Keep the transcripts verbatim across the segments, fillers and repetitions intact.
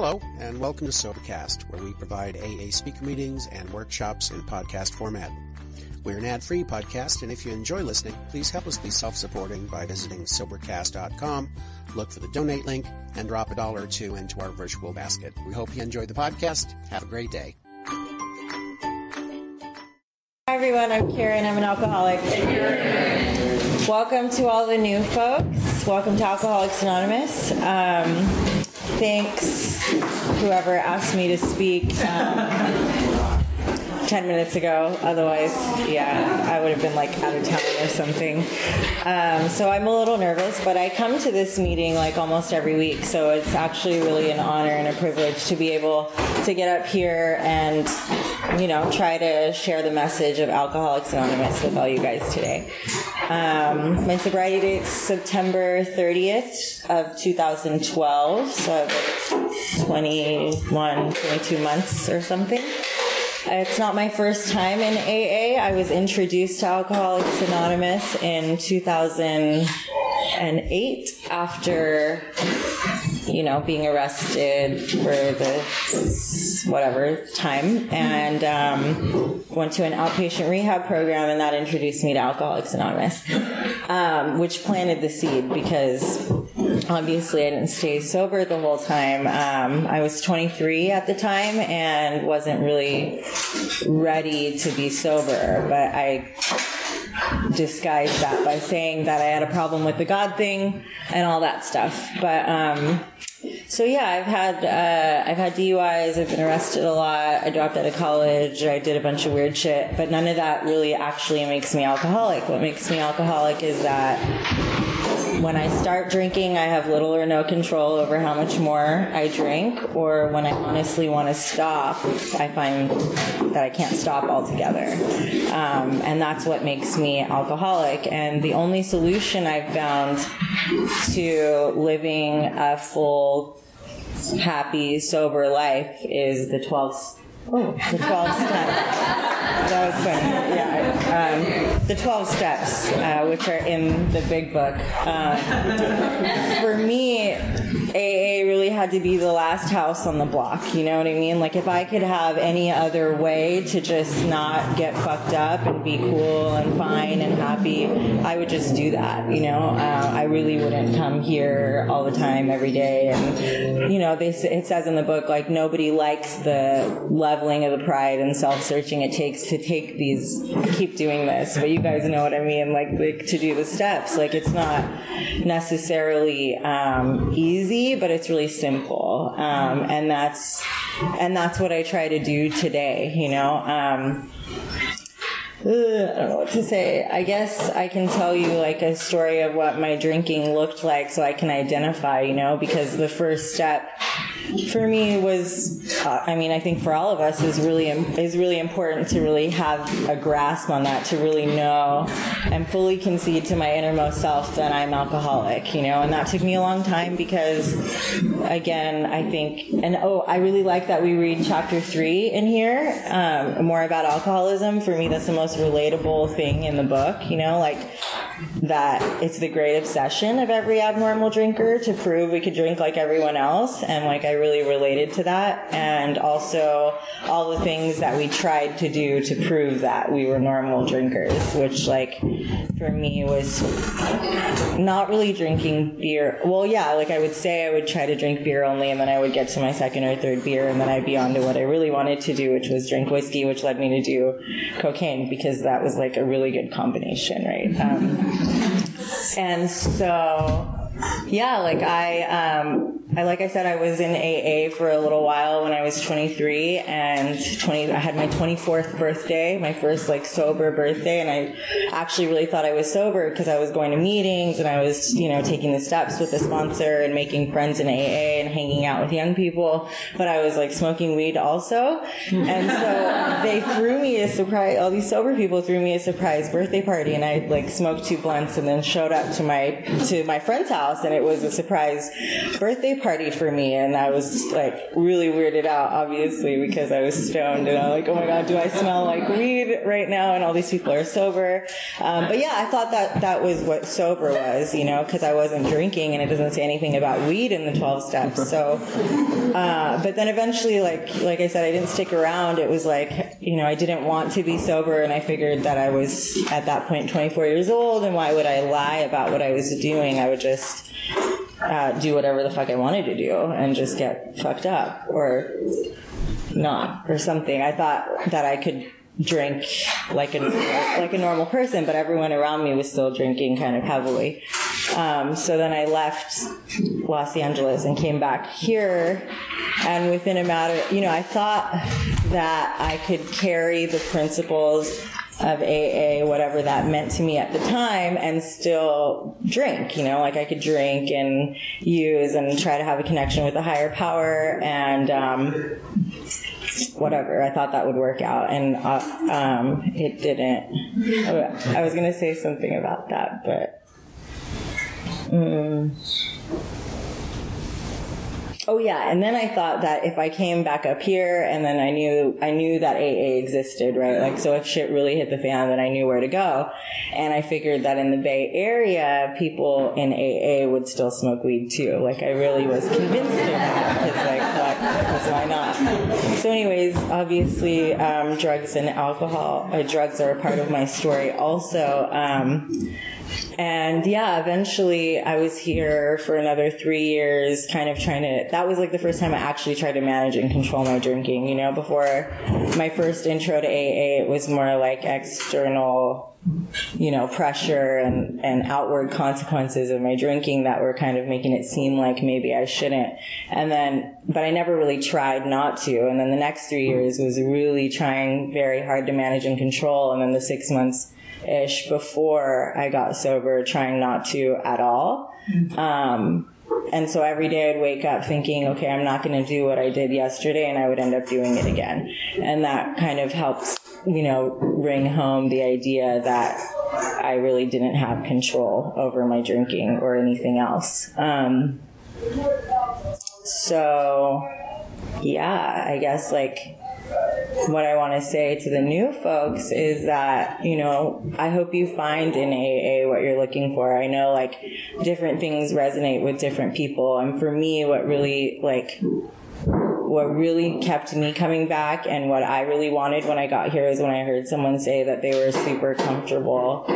Hello, and welcome to SoberCast, where we provide A A speaker meetings and workshops in podcast format. We're an ad-free podcast, and if you enjoy listening, please help us be self-supporting by visiting SoberCast dot com, look for the donate link, and drop a dollar or two into our virtual basket. We hope you enjoyed the podcast. Have a great day. Hi, everyone. I'm Keiran. I'm an alcoholic. Welcome to all the new folks. Welcome to Alcoholics Anonymous. Um... Thanks, whoever asked me to speak um, ten minutes ago. Otherwise, yeah, I would have been like out of town or something. Um, so I'm a little nervous, but I come to this meeting like almost every week. So it's actually really an honor and a privilege to be able to get up here and, you know, try to share the message of Alcoholics Anonymous with all you guys today. Um, my sobriety date is September thirtieth of two thousand twelve, so I have like twenty-one, twenty-two months or something. It's not my first time in A A. I was introduced to Alcoholics Anonymous in two thousand eight after, you know, being arrested for the whatever time, and um, went to an outpatient rehab program, and that introduced me to Alcoholics Anonymous, um, which planted the seed because obviously I didn't stay sober the whole time. Um, I was twenty-three at the time and wasn't really ready to be sober, but I disguised that by saying that I had a problem with the God thing and all that stuff. But um, so yeah, I've had uh, I've had D U Is. I've been arrested a lot. I dropped out of college. I did a bunch of weird shit. But none of that really actually makes me alcoholic. What makes me alcoholic is that when I start drinking, I have little or no control over how much more I drink, or when I honestly want to stop, I find that I can't stop altogether. Um, and that's what makes me alcoholic. And the only solution I've found to living a full, happy, sober life is the twelve... Oh, the twelve steps. That was fun. Yeah. Um, the twelve steps, uh, which are in the big book. Um, for me, A A really had to be the last house on the block. You know what I mean? Like, if I could have any other way to just not get fucked up and be cool and fine and happy, I would just do that. You know, uh, I really wouldn't come here all the time, every day. And, you know, they, it says in the book, like, nobody likes the leveling of the pride and self-searching it takes to take these, keep doing this. But you guys know what I mean, like, like to do the steps. Like, it's not necessarily um, easy, but it's really simple. Um, and that's, and that's what I try to do today, you know. Um, I don't know what to say. I guess I can tell you like a story of what my drinking looked like so I can identify, you know, because the first step for me was, uh, I mean, I think for all of us is really, is really important to really have a grasp on that, to really know and fully concede to my innermost self that I'm alcoholic, you know, and that took me a long time because, again, I think, and oh, I really like that we read chapter three in here, um, more about alcoholism. For me, that's the most relatable thing in the book, you know, like that it's the great obsession of every abnormal drinker to prove we could drink like everyone else. And like, I really related to that. And also all the things that we tried to do to prove that we were normal drinkers, which like for me was not really drinking beer. Well, yeah, like I would say I would try to drink beer only, and then I would get to my second or third beer, and then I'd be on to what I really wanted to do, which was drink whiskey, which led me to do cocaine because that was like a really good combination, right? Um, and so... Yeah, like I, um, I, like I said, I was in A A for a little while when I was twenty-three, and twenty, I had my twenty-fourth birthday, my first like sober birthday, and I actually really thought I was sober because I was going to meetings and I was, you know, taking the steps with the sponsor and making friends in A A and hanging out with young people, but I was like smoking weed also, and so they threw me a surprise, all these sober people threw me a surprise birthday party, and I like smoked two blunts and then showed up to my, to my friend's house, and it was a surprise birthday party party for me, and I was like really weirded out, obviously, because I was stoned, and I'm like, oh my god, do I smell like weed right now? And all these people are sober. Um, but yeah, I thought that that was what sober was, you know, because I wasn't drinking, and it doesn't say anything about weed in the twelve steps. So, uh, but then eventually, like like I said, I didn't stick around. It was like, you know, I didn't want to be sober, and I figured that I was at that point twenty-four years old, and why would I lie about what I was doing? I would just uh, do whatever the fuck I wanted to do and just get fucked up or not or something. I thought that I could drink like a like a normal person, but everyone around me was still drinking kind of heavily. Um, so then I left Los Angeles and came back here, and within a matter, you know, I thought that I could carry the principles of A A, whatever that meant to me at the time, and still drink, you know, like I could drink and use and try to have a connection with a higher power and um, whatever. I thought that would work out, and uh, um, it didn't. I was going to say something about that, but... Mm. Oh yeah, and then I thought that if I came back up here, and then I knew I knew that A A existed, right? Like, so if shit really hit the fan, then I knew where to go. And I figured that in the Bay Area, people in A A would still smoke weed too. Like, I really was convinced of that. It's like, because why not? So anyways, obviously, um, drugs and alcohol, uh, drugs are a part of my story also. Um, And yeah, eventually I was here for another three years, kind of trying to, that was like the first time I actually tried to manage and control my drinking, you know, before my first intro to A A, it was more like external, you know, pressure and, and outward consequences of my drinking that were kind of making it seem like maybe I shouldn't. And then, but I never really tried not to. And then the next three years was really trying very hard to manage and control. And then the six months ish before I got sober, trying not to at all. Um, and so every day I'd wake up thinking, okay, I'm not going to do what I did yesterday, and I would end up doing it again. And that kind of helps, you know, ring home the idea that I really didn't have control over my drinking or anything else. Um, so yeah, I guess like, what I want to say to the new folks is that, you know, I hope you find in A A what you're looking for. I know, like, different things resonate with different people. And for me, what really, like, what really kept me coming back and what I really wanted when I got here is when I heard someone say that they were super comfortable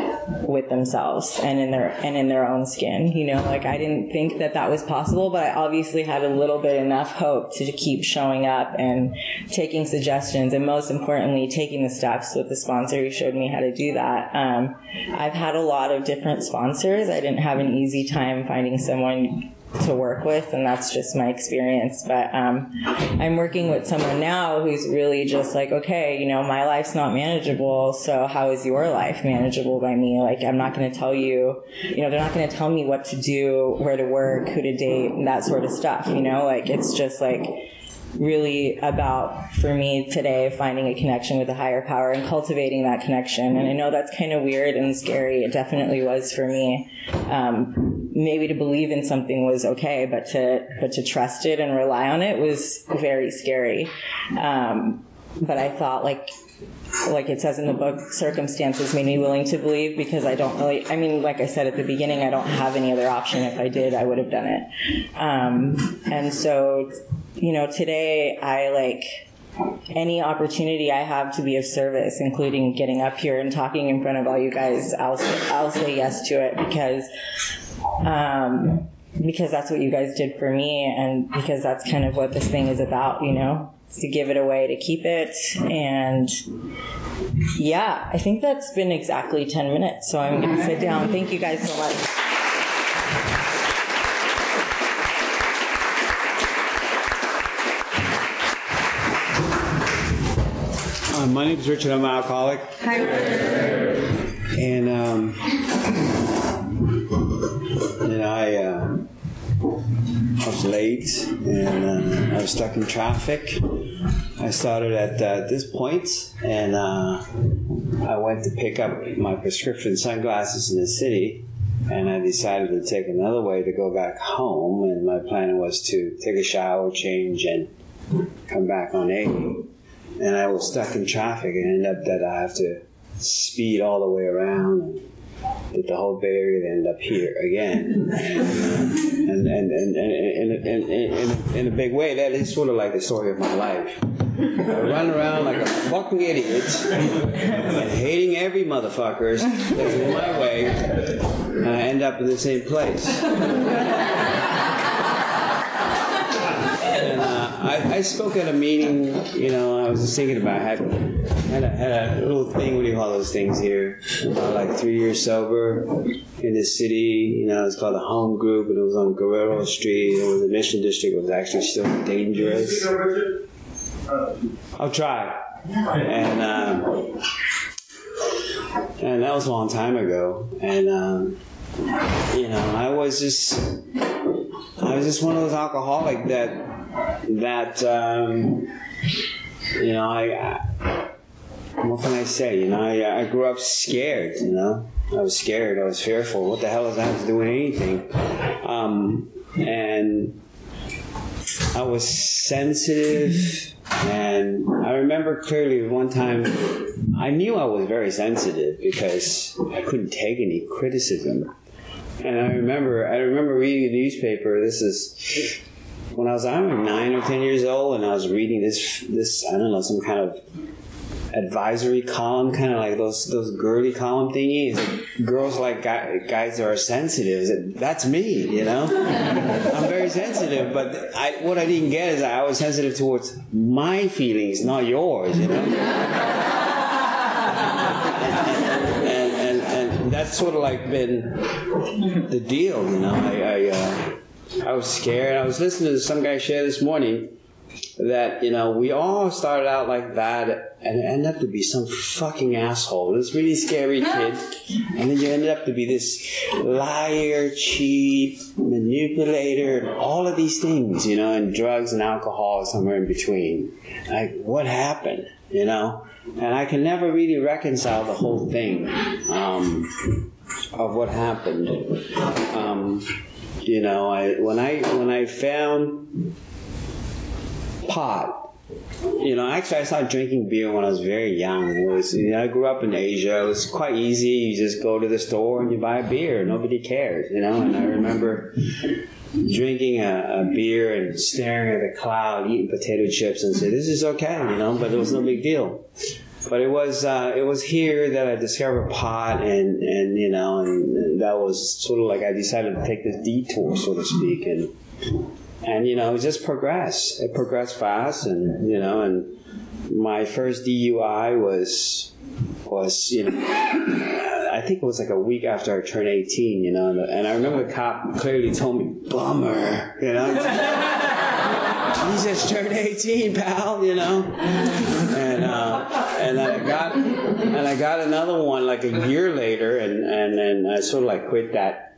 with themselves and in their and in their own skin. You know, like, I didn't think that that was possible, but I obviously had a little bit enough hope to keep showing up and taking suggestions, and most importantly, taking the steps with the sponsor who showed me how to do that. Um, I've had a lot of different sponsors. I didn't have an easy time finding someone to work with, and that's just my experience, but um I'm working with someone now who's really just like, okay, you know, my life's not manageable, so how is your life manageable by me? Like, I'm not going to tell you, you know, they're not going to tell me what to do, where to work, who to date, and that sort of stuff, you know, like, it's just like really about, for me today, finding a connection with a higher power and cultivating that connection. And I know that's kind of weird and scary. It definitely was for me. Um, maybe to believe in something was okay, but to, but to trust it and rely on it was very scary. Um, but I thought, like, like it says in the book, circumstances made me willing to believe, because I don't really, I mean, like I said at the beginning, I don't have any other option. If I did, I would have done it. Um, and so, you know, today I like any opportunity I have to be of service, including getting up here and talking in front of all you guys, I'll, I'll say yes to it, because, um, because that's what you guys did for me, and because that's kind of what this thing is about, you know, to give it away, to keep it. And yeah, I think that's been exactly ten minutes. So I'm going to sit down. Thank you guys so much. My name is Richard. I'm an alcoholic. Hi, Richard. And, um, and I, uh, I was late, and uh, I was stuck in traffic. I started at uh, this point, and uh, I went to pick up my prescription sunglasses in the city. And I decided to take another way to go back home. And my plan was to take a shower, change, and come back on eighty. And I was stuck in traffic and ended up that I have to speed all the way around and did the whole Bay Area to end up here again. And in a big way, that is sort of like the story of my life. I run around like a fucking idiot and hating every motherfucker that's in my way, and I end up in the same place. And uh, I, I spoke at a meeting, you know, I was just thinking about it. I had a, had a little thing, what do you call those things here? Uh, like three years sober in the city, you know, it's called a home group, and it was on Guerrero Street, and the Mission District was actually still dangerous. I'll try. And um, and that was a long time ago. And um, you know, I was just I was just one of those alcoholics that that um, you know I, I what can I say? You know, I, I grew up scared. You know, I was scared. I was fearful. What the hell is I have to do with anything? Um, and I was sensitive. And I remember clearly one time, I knew I was very sensitive because I couldn't take any criticism. And I remember, I remember reading a newspaper. This is when I was, I don't know, nine or ten years old, and I was reading this, this I don't know, some kind of advisory column, kind of like those those girly column thingies. Like, girls like guy, guys that are sensitive. Like, that's me, you know. I'm very sensitive, but I, what I didn't get is I was sensitive towards my feelings, not yours, you know. and, and, and, and, and that's sort of like been the deal, you know. I I, uh, I was scared. I was listening to some guy share this morning that, you know, we all started out like that and end up to be some fucking asshole, this really scary kid, and then you ended up to be this liar, cheat, manipulator, and all of these things, you know, and drugs and alcohol somewhere in between. Like, what happened, you know? And I can never really reconcile the whole thing um, of what happened. Um, you know, I when I when I found pot. You know, actually, I started drinking beer when I was very young. It was, you know, I grew up in Asia. It was quite easy. You just go to the store and you buy a beer. Nobody cares, you know. And I remember drinking a, a beer and staring at the cloud, eating potato chips, and saying, "This is okay," you know. But it was no big deal. But it was uh, it was here that I discovered pot, and and you know, and that was sort of like I decided to take this detour, so to speak, and. And, you know, it just progressed. It progressed fast. And, you know, and my first D U I was, was you know, I think it was like a week after I turned eighteen, you know. And I remember the cop clearly told me, bummer, you know. He just turned eighteen, pal, you know. And uh, and I got and I got another one like a year later. And, and, and I sort of like quit that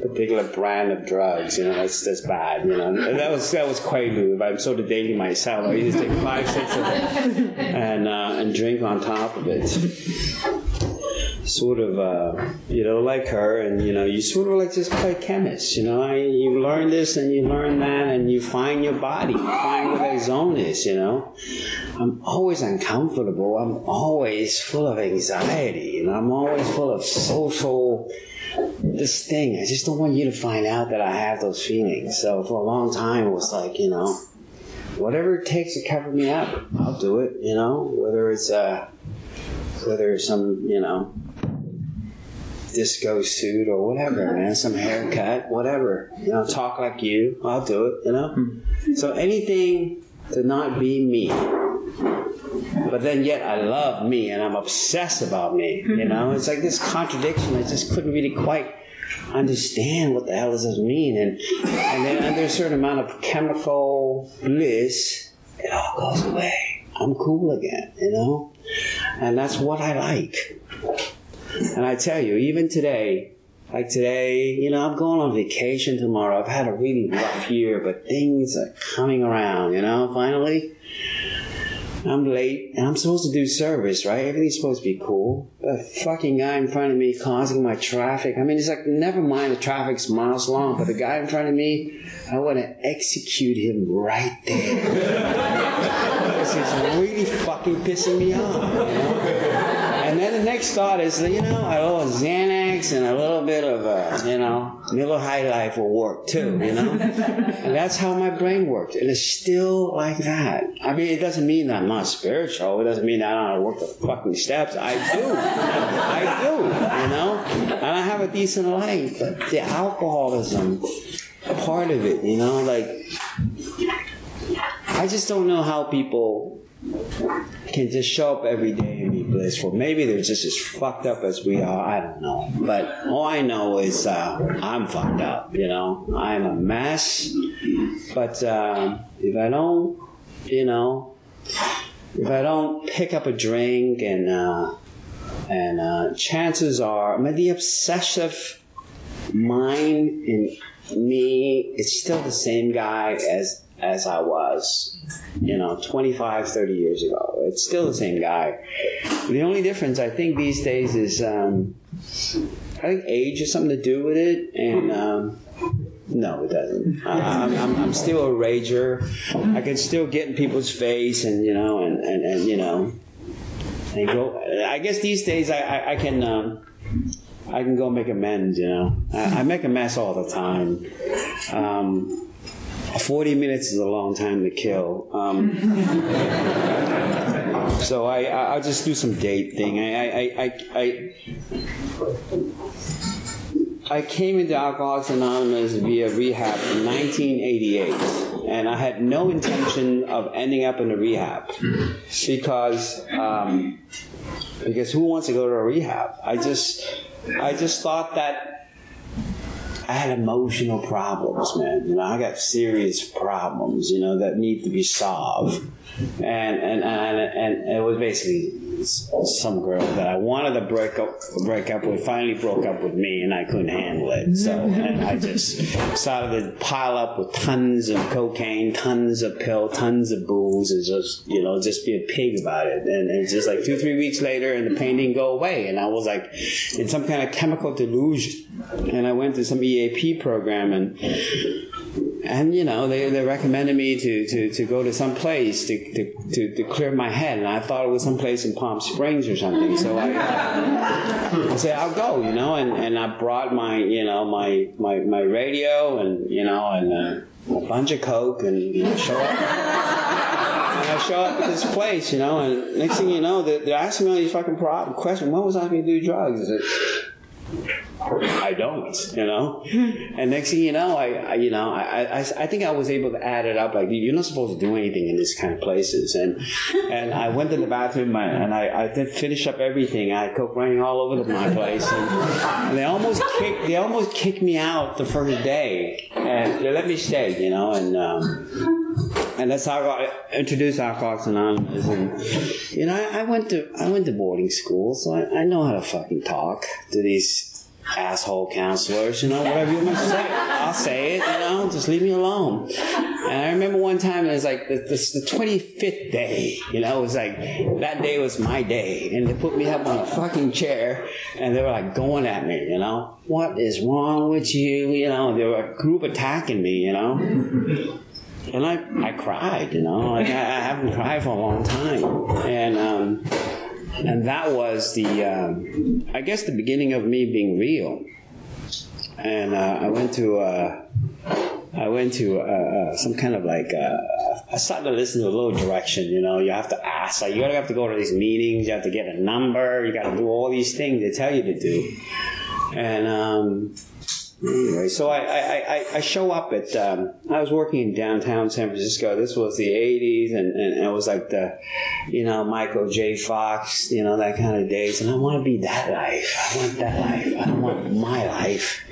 particular brand of drugs, you know, that's that's bad, you know. And that was that was Quaalude. I'm sort of dating myself. I used to take five, six of it and uh, and drink on top of it. Sort of, uh, you know, like her, and you know, you sort of like just play chemist, you know. I, you learn this and you learn that, and you find your body, you find where that zone is, you know. I'm always uncomfortable. I'm always full of anxiety, you know. I'm always full of social. This thing, I just don't want you to find out that I have those feelings. So for a long time, it was like, you know, whatever it takes to cover me up, I'll do it. You know, whether it's uh, whether it's some, you know, disco suit or whatever, man, some haircut, whatever. You know, talk like you, I'll do it. You know, so anything to not be me. But then yet I love me and I'm obsessed about me, you know. It's like this contradiction. I just couldn't really quite understand what the hell does this mean. And and then under a certain amount of chemical bliss, it all goes away. I'm cool again, you know. And that's what I like. And I tell you, even today, like today, you know, I'm going on vacation tomorrow. I've had a really rough year, but things are coming around, you know, finally. I'm late, and I'm supposed to do service, right? Everything's supposed to be cool. But a fucking guy in front of me causing my traffic. I mean, it's like, never mind the traffic's miles long, but the guy in front of me, I want to execute him right there. Because he's really fucking pissing me off, you know? And then the next thought is, you know, a little Xanax and a little bit of, uh, you know, Miller High Life will work too, you know? And that's how my brain worked. And it's still like that. I mean, it doesn't mean I'm not spiritual. It doesn't mean I don't know how to work the fucking steps. I do. I do, you know? And I have a decent life. But the alcoholism, part of it, you know? Like, I just don't know how people can just show up every day and be blissful. Maybe they're just as fucked up as we are. I don't know. But all I know is uh, I'm fucked up, you know. I'm a mess. But uh, if I don't, you know, if I don't pick up a drink and, uh, and uh, chances are, I mean, the obsessive mind in me is still the same guy as as I was, you know, twenty-five, thirty years ago. It's still the same guy. The only difference, I think, these days is, um, I think age has something to do with it, and um, no, it doesn't. Uh, I'm, I'm, I'm still a rager. I can still get in people's face, and, you know, and, and, and you know, and go. I guess these days I, I, I can... Um, I can go make amends, you know. I, I make a mess all the time. Um, forty minutes is a long time to kill. Um, so I, I, I'll just do some date thing. I, I, I, I, I came into Alcoholics Anonymous via rehab in nineteen eighty-eight, and I had no intention of ending up in a rehab because um, because who wants to go to a rehab? I just... I just thought that I had emotional problems, man. You know, I got serious problems, you know, that need to be solved. And and, and, and it was basically some girl that I wanted to break up, break up with finally broke up with me, and I couldn't handle it. So and I just started to pile up with tons of cocaine, tons of pill, tons of booze, and just, you know, just be a pig about it. And it's just like two, three weeks later, and the pain didn't go away. And I was like in some kind of chemical delusion. And I went to some E A P program, and and you know, they they recommended me to to, to go to some place to, to to to clear my head, and I thought it was some place in Palm Springs or something. So I, I said I'll go, you know, and, and I brought my you know my my, my radio and you know and uh, a bunch of coke and you know, show up. I show up at this place, you know, and next thing you know, they're, they're asking me all these fucking problem questions. When was I going to do drugs? I said, I don't, you know. And next thing you know, I, I you know, I, I, I think I was able to add it up. Like, you're not supposed to do anything in these kind of places. And and I went to the bathroom and I, I did finish up everything. I had coke running all over my place, and, and they almost kicked they almost kicked me out the first day, and they let me stay, you know, and. Um, And that's how I got introduced to Alcoholics Anonymous. And, you know, I, I went to I went to boarding school, so I, I know how to fucking talk to these asshole counselors. You know, whatever you want to say, I'll say it. You know, just leave me alone. And I remember one time, it was like the, the, the twenty-fifth day. You know, it was like that day was my day, and they put me up on a fucking chair, and they were like going at me. You know, what is wrong with you? You know, they were a group attacking me. You know. And I, I cried, you know, like I, I haven't cried for a long time. And um, and that was the, um, I guess, the beginning of me being real. And uh, I went to, uh, I went to uh, uh, some kind of like, uh, I started to listen to a little direction, you know, you have to ask, like you have to go to these meetings, you have to get a number, you got to do all these things they tell you to do. And, um... Anyway, so I, I, I show up at, um, I was working in downtown San Francisco. This was the eighties, and, and it was like the, you know, Michael J. Fox, you know, that kind of days. And I want to be that life. I want that life. I don't want my life,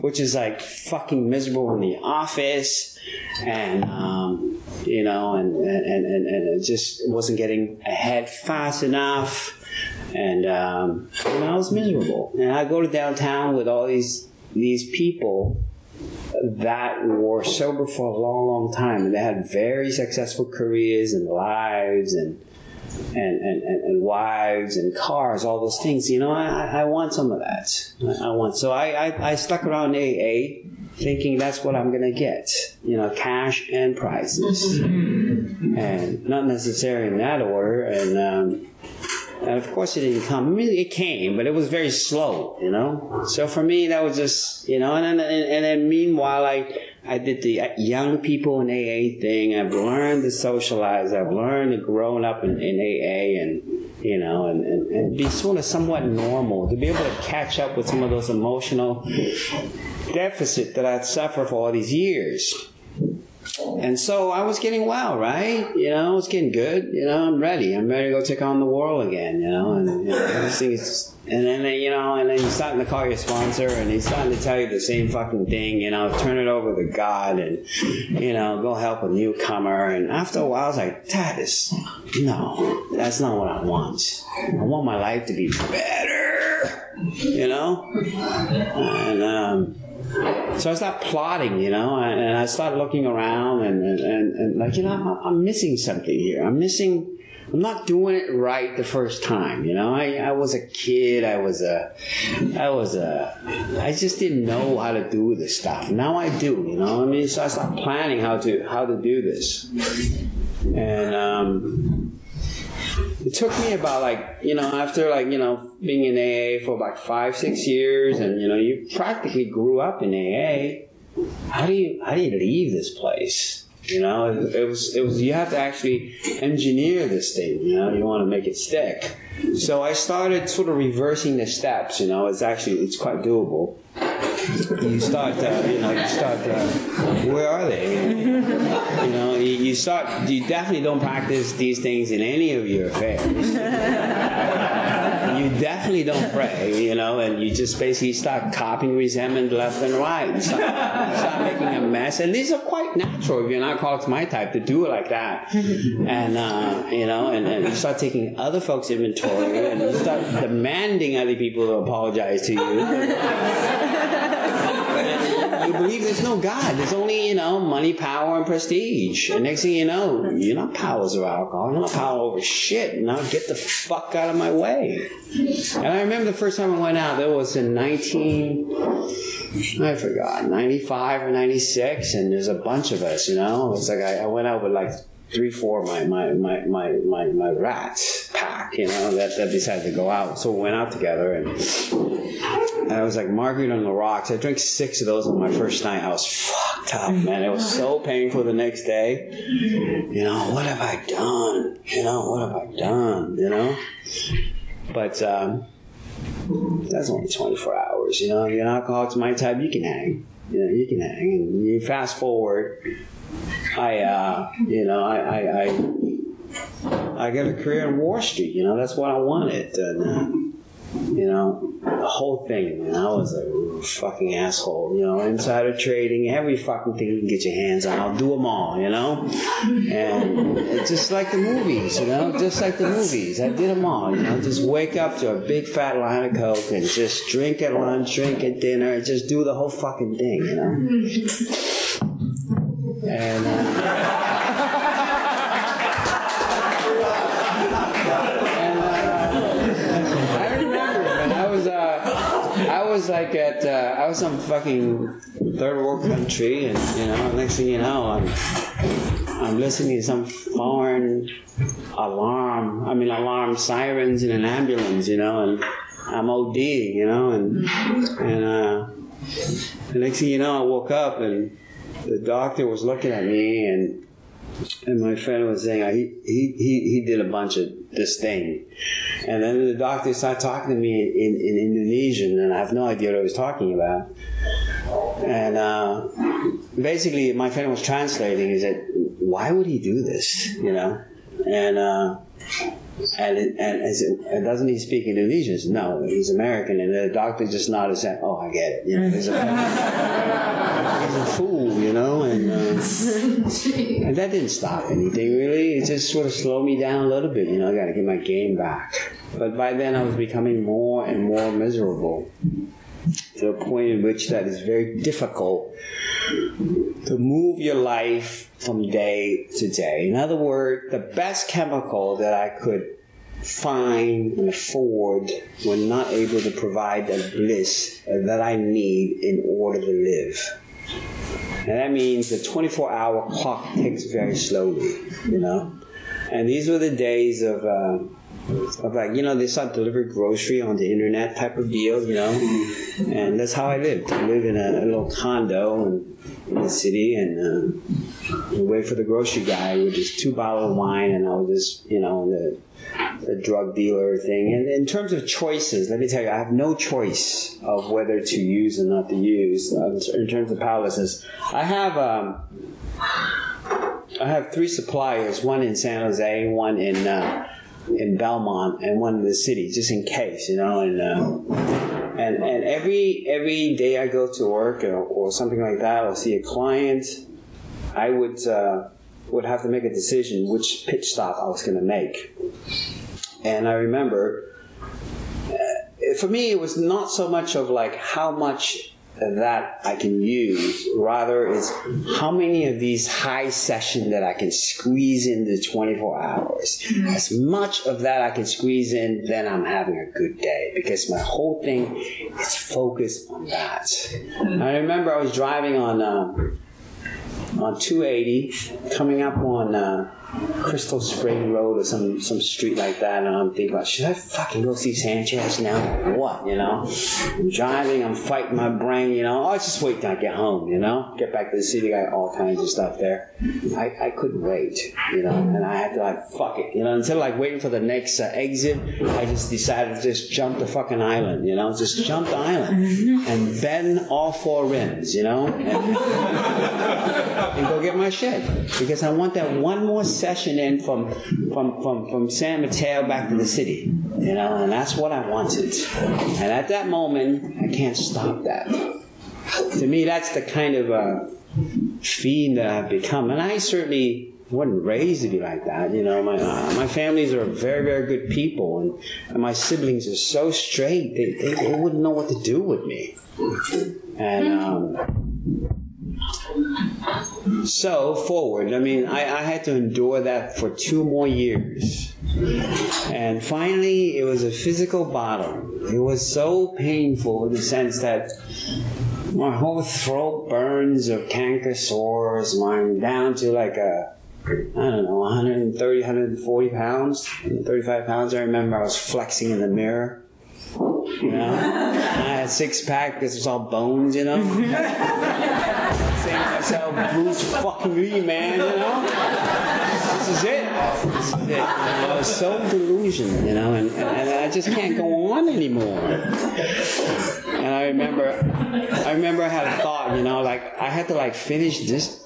which is like fucking miserable in the office. And, um, you know, and, and, and, and it just wasn't getting ahead fast enough. And, um, and I was miserable. And I go to downtown with all these... these people that were sober for a long, long time, and they had very successful careers and lives, and and, and, and wives and cars, all those things. You know, I, I want some of that. I want. So I, I, I stuck around A A thinking that's what I'm going to get, you know, cash and prizes. And not necessarily in that order. And, um, and of course it didn't come. I mean, it came, but it was very slow, you know. So for me, that was just, you know, and then, and, and then meanwhile, I, I did the young people in A A thing. I've learned to socialize. I've learned to grow up in, in A A and, you know, and, and, and be sort of somewhat normal, to be able to catch up with some of those emotional deficit that I'd suffered for all these years. And so I was getting well, right? You know, I was getting good. You know, I'm ready. I'm ready to go take on the world again, you know. And, you know, this thing is, and then, you know, and then you're starting to call your sponsor, and he's starting to tell you the same fucking thing, you know, turn it over to God and, you know, go help a newcomer. And after a while, I was like, that is, no, that's not what I want. I want my life to be better, you know? And, um... so I started plotting, you know, and I started looking around and, and, and, and like, you know, I'm, I'm missing something here. I'm missing, I'm not doing it right the first time, you know. I, I was a kid. I was a, I was a, I just didn't know how to do this stuff. Now I do, you know what I mean? So I started planning how to, how to do this. And, um... it took me about like, you know, after like, you know, being in A A for about five, six years and, you know, you practically grew up in A A. How do you, how do you leave this place? You know, it, it was, it was, you have to actually engineer this thing, you know, you want to make it stick. So I started sort of reversing the steps, you know, it's actually, it's quite doable. You start, uh, you know, you start, uh, where are they? You know, you, you start, you definitely don't practice these things in any of your affairs. You definitely don't pray, you know, and you just basically start copying resentment left and right. Start, start making a mess. And these are quite natural if you're an alcoholic, my type, to do it like that. And, uh, you know, and, and you start taking other folks' inventory and you start demanding other people to apologize to you. You believe there's no God. There's only, you know, money, power, and prestige. And next thing you know, you're not powers over alcohol. You're not power over shit. Now get the fuck out of my way. And I remember the first time I went out, that was in nineteen, I forgot, ninety-five or ninety-six, and there's a bunch of us, you know. It's like I, I went out with like three, four of my, my, my, my, my, my rats pack, you know, that, that decided to go out. So we went out together, and... I was like Margaret on the rocks. I drank six of those on my first night. I was fucked up, man. It was so painful the next day. You know, what have I done? You know, what have I done? You know? But um, that's only twenty-four hours. You know, if you're an alcoholic, my type, you can hang. You know, you can hang. And you fast forward. I, uh, you know, I... I, I I got a career in Wall Street. You know, that's what I wanted. And, uh, you know, the whole thing, man, I was a fucking asshole, you know, insider trading, every fucking thing you can get your hands on, I'll do them all, you know, and it's just like the movies, you know, just like the movies, I did them all, you know, just wake up to a big fat line of coke and just drink at lunch, drink at dinner, and just do the whole fucking thing, you know, and, uh, like at uh, I was some fucking third world country, and you know, next thing you know, I'm I'm listening to some foreign alarm. I mean, alarm sirens in an ambulance, you know, and I'm O D, you know, and and uh, the next thing you know, I woke up and the doctor was looking at me, and and my friend was saying oh, he he he he did a bunch of this thing. And then the doctor started talking to me in, in, in Indonesian, and I have no idea what I was talking about. And uh, basically, my friend was translating. He said, "Why would he do this?" You know, and uh, and it, and I said, "Doesn't he speak Indonesian?" He said, "No, he's American." And the doctor just nodded and said, "Oh, I get it." You know, he's a, he's a fool, you know, and uh, and that didn't stop anything really. It just sort of slowed me down a little bit. You know, I got to get my game back. But by then I was becoming more and more miserable. to a point in which that is very difficult to move your life from day to day. In other words, the best chemical that I could find and afford were not able to provide the bliss that I need in order to live. And that means the twenty-four hour clock ticks very slowly, you know. And these were the days of, uh, of like, you know, they start delivering grocery on the internet type of deal, you know. And that's how I lived. I lived in a, a little condo in, in the city, and uh, wait for the grocery guy with his two bottles of wine, and I was just, you know, the, the drug dealer thing. And in terms of choices, let me tell you, I have no choice of whether to use or not to use uh, in terms of powerlessness. I have... Um, I have three suppliers, one in San Jose, one in uh, in Belmont, and one in the city, just in case, you know. And uh, and and every every day I go to work or, or something like that, or see a client, I would uh, would have to make a decision which pit stop I was going to make. And I remember, uh, for me, it was not so much of like how much that I can use, rather is how many of these high sessions that I can squeeze into twenty-four hours. As much of that I can squeeze in, then I'm having a good day, because my whole thing is focused on that. I remember I was driving on um, on two eighty, coming up on uh, Crystal Spring Road or some, some street like that, and I'm thinking about, should I fucking go see Sanchez now or what, you know? I'm driving, I'm fighting my brain, you know, oh, just wait till I get home, you know? Get back to the city, I got all kinds of stuff there. I, I couldn't wait, you know, and I had to like, fuck it, you know, instead of like waiting for the next uh, exit, I just decided to just jump the fucking island, you know? Just jump the island and bend all four rims, you know? And, and go get my shit, because I want that one more session in from from, from from San Mateo back to the city, you know, and that's what I wanted. And at that moment, I can't stop that. To me, that's the kind of uh, fiend that I've become. And I certainly wasn't raised to be like that, you know. My uh, my families are very, very good people, and, and my siblings are so straight, they, they, they wouldn't know what to do with me. And, um... so forward, I mean, I, I had to endure that for two more years, and finally it was a physical bottom. It was so painful in the sense that my whole throat burns of canker sores. I'm down to like a, I don't know, one thirty, one forty pounds, thirty-five pounds. I remember I was flexing in the mirror. You know, I had a six pack because it's all bones, you know. Saying to myself, Bruce fucking Lee, man, you know. This is it. This is it. I was so delusional, you know, and, and I just can't go on anymore. And I remember, I remember I had a thought, you know, like I had to like finish this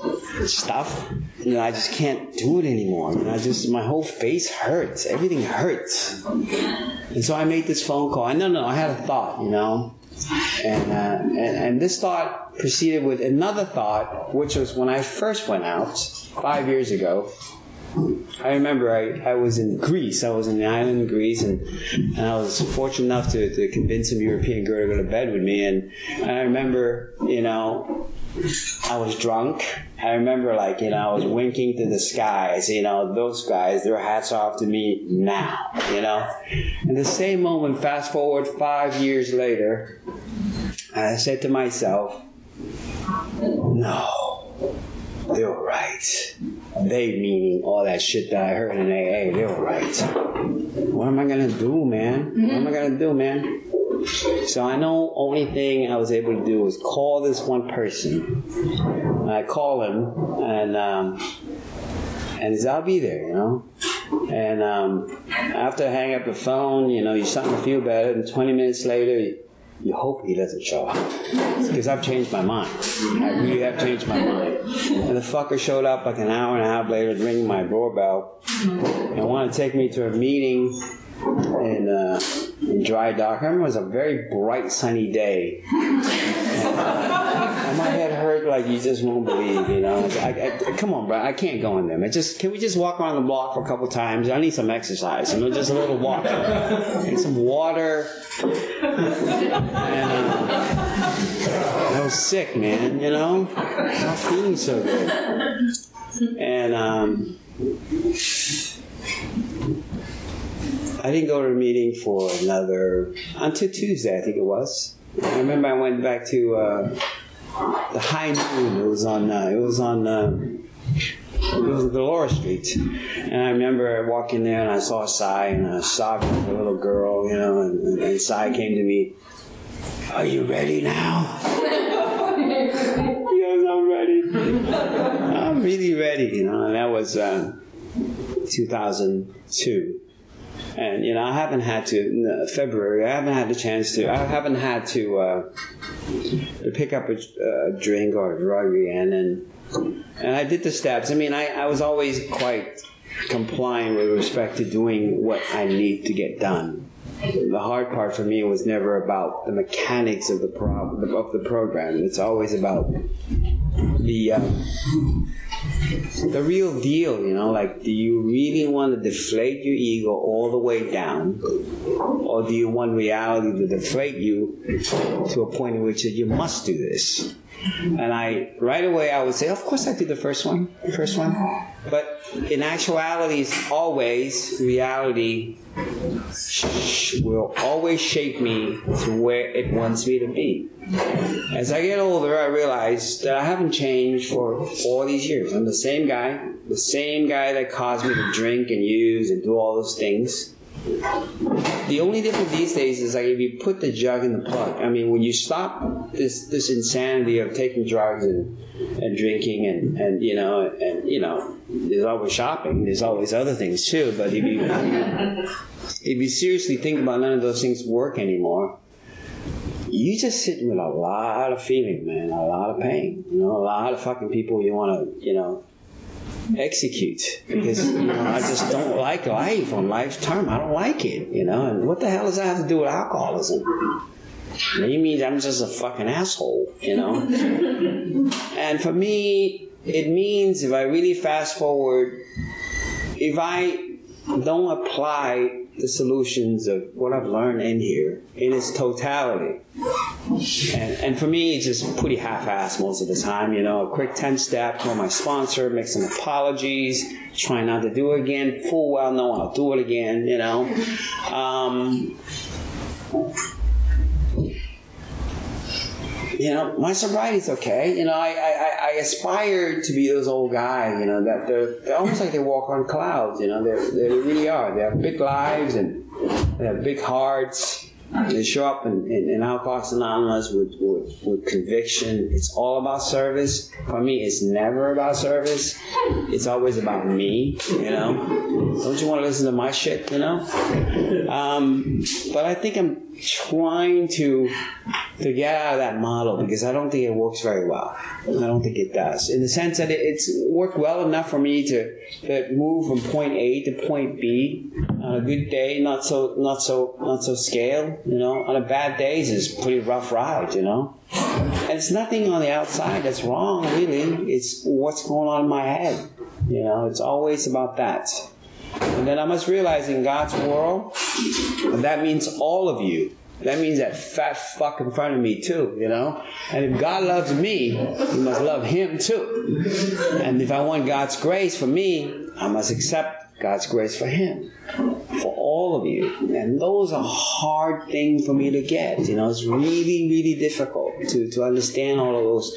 stuff. You know, I just can't do it anymore. I mean, I just, my whole face hurts. Everything hurts. And so I made this phone call. I no, no, I had a thought, you know. And, uh, and and this thought proceeded with another thought, which was when I first went out five years ago. I remember I, I was in Greece. I was in the island of Greece, and, and I was fortunate enough to, to convince some European girl to go to bed with me. And, and I remember, you know, I was drunk. I remember, like, you know, I was winking to the skies. You know, those guys, their hats off to me now, you know. And the same moment, fast forward five years later, I said to myself, no, they were right. They meaning all that shit that I heard in A A, they were right. What am I going to do, man? What am I going to do, man? So I know only thing I was able to do was call this one person. And I call him, and um, and he says, I'll be there, you know. And um, after I hang up the phone, you know, you're starting to feel better. And twenty minutes later, you, you hope he doesn't show up. Because I've changed my mind. I really have changed my mind. And the fucker showed up like an hour and a half later, ringing my doorbell, and wanted to take me to a meeting. And uh, in dry dock, I remember it was a very bright sunny day. And, uh, and my head hurt like you just won't believe, you know. I, I, come on, bro. I can't go in them. I just can we just walk around the block for a couple times? I need some exercise. You know, just a little walk. I need some water. And, uh, I was sick, man. You know, I'm not feeling so good. And um, I didn't go to a meeting for another until Tuesday, I think it was. I remember I went back to uh, the High Noon. It was on. Uh, it was on. Um, it was Dolores Street, and I remember walking there and I saw Cy and I sobbed like a little girl, you know. And, and, and Cy came to me. Are you ready now? Yes, I'm ready. I'm really ready, you know. And that was uh, two thousand two. And, you know, I haven't had to, in February, I haven't had the chance to, I haven't had to, uh, to pick up a, a drink or a drug again. And, and I did the steps. I mean, I, I was always quite compliant with respect to doing what I need to get done. The hard part for me was never about the mechanics of the, pro- of the program. It's always about the... Uh, The real deal, you know, like, do you really want to deflate your ego all the way down, or do you want reality to deflate you to a point in which you must do this? And I, right away, I would say, of course I did the first one, the first one. But in actuality, it's always reality will always shape me to where it wants me to be. As I get older, I realize that I haven't changed for all these years. I'm the same guy, the same guy that caused me to drink and use and do all those things. The only difference these days is like if you put the jug in the plug. I mean, when you stop this this insanity of taking drugs and, and drinking and, and you know and you know, there's always shopping. There's always other things too. But if you if you seriously think about none of those things work anymore, you just sitting with a lot of feeling, man, a lot of pain. You know, a lot of fucking people you want to, you know. Execute because you know, I just don't like life on life's term. I don't like it, you know. And what the hell does that have to do with alcoholism? You mean I'm just a fucking asshole, you know? And for me, it means if I really fast forward, if I don't apply the solutions of what I've learned in here in its totality. And, and for me, it's just pretty half-assed most of the time, you know, a quick ten-step, call my sponsor, make some apologies, try not to do it again, full well know I'll do it again, you know. Um, you know, my sobriety's okay. You know, I, I, I aspire to be those old guys, you know, that they're, they're almost like they walk on clouds, you know, they they really are. They have big lives and they have big hearts. They show up in, in, in Alcoholics Anonymous with, with, with conviction. It's all about service. For me, it's never about service. It's always about me, you know. Don't you want to listen to my shit, you know? Um, but I think I'm trying to to get out of that model because I don't think it works very well. I don't think it does. In the sense that it, it's worked well enough for me to, to move from point A to point B. On a good day, not so, not so, not so scale, you know. On a bad day, it's a pretty rough ride, you know. And it's nothing on the outside that's wrong, really. It's what's going on in my head, you know. It's always about that. And then I must realize in God's world, that means all of you. That means that fat fuck in front of me too, you know. And if God loves me, you must love him too. And if I want God's grace for me, I must accept God's grace for him, for all of you. And those are hard things for me to get. You know, it's really, really difficult to, to understand all of those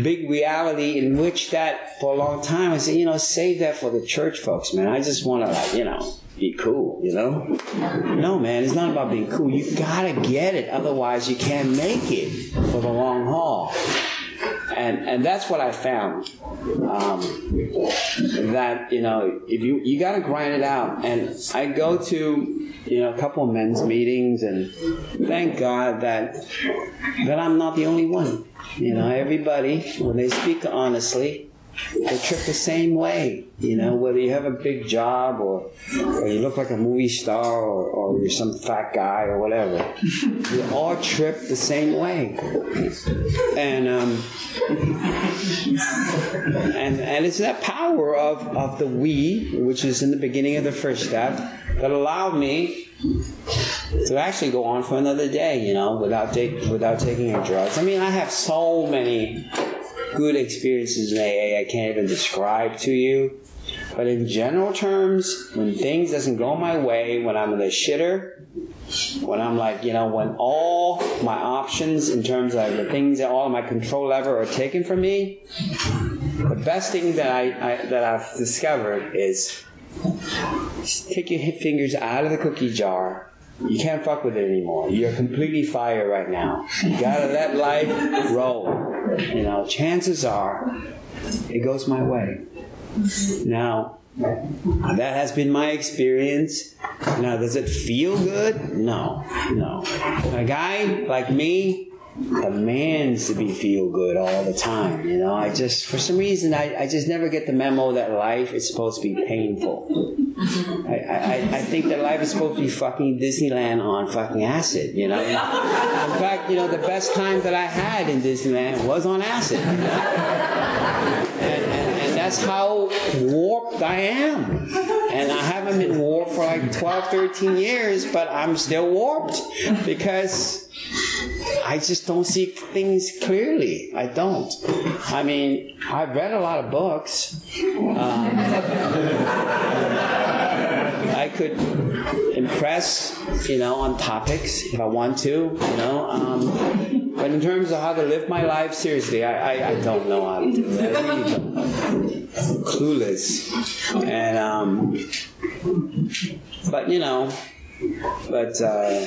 big reality in which that for a long time I said, you know, save that for the church folks, man. I just want to, like, you know, be cool, you know? No, man, it's not about being cool. You got to get it. Otherwise, you can't make it for the long haul. And and that's what I found, um, that, you know, if you you got to grind it out. And I go to, you know, a couple of men's meetings, and thank God that that I'm not the only one. You know, everybody, when they speak honestly, They trip the same way, you know, whether you have a big job or, or you look like a movie star or, or you're some fat guy or whatever. You all trip the same way. And um, and and it's that power of, of the we, which is in the beginning of the first step, that allowed me to actually go on for another day, you know, without, take, without taking any drugs. I mean, I have so many good experiences in A A I can't even describe to you. But in general terms, when things doesn't go my way, when I'm in the shitter, when I'm like, you know, when all my options in terms of the things that all my control ever are taken from me, the best thing that, I, I, that I've discovered is just take your fingers out of the cookie jar. You can't fuck with it anymore. You're completely fired right now. You gotta let life roll. You know, chances are it goes my way. Now, that has been my experience. Now, does it feel good? No, no. A guy like me demands to be feel good all the time. You know, I just, for some reason, I, I just never get the memo that life is supposed to be painful. I, I, I think that life is supposed to be fucking Disneyland on fucking acid, you know. In fact, you know, the best time that I had in Disneyland was on acid. You know? and, and, and that's how warped I am. And I haven't been warped for like twelve, thirteen years, but I'm still warped because I just don't see things clearly. I don't. I mean, I've read a lot of books. Um, I could impress, you know, on topics if I want to, you know. Um, but in terms of how to live my life, seriously, I, I, I don't know how to do that. I really don't. I'm clueless. And, um, but, you know, but, uh,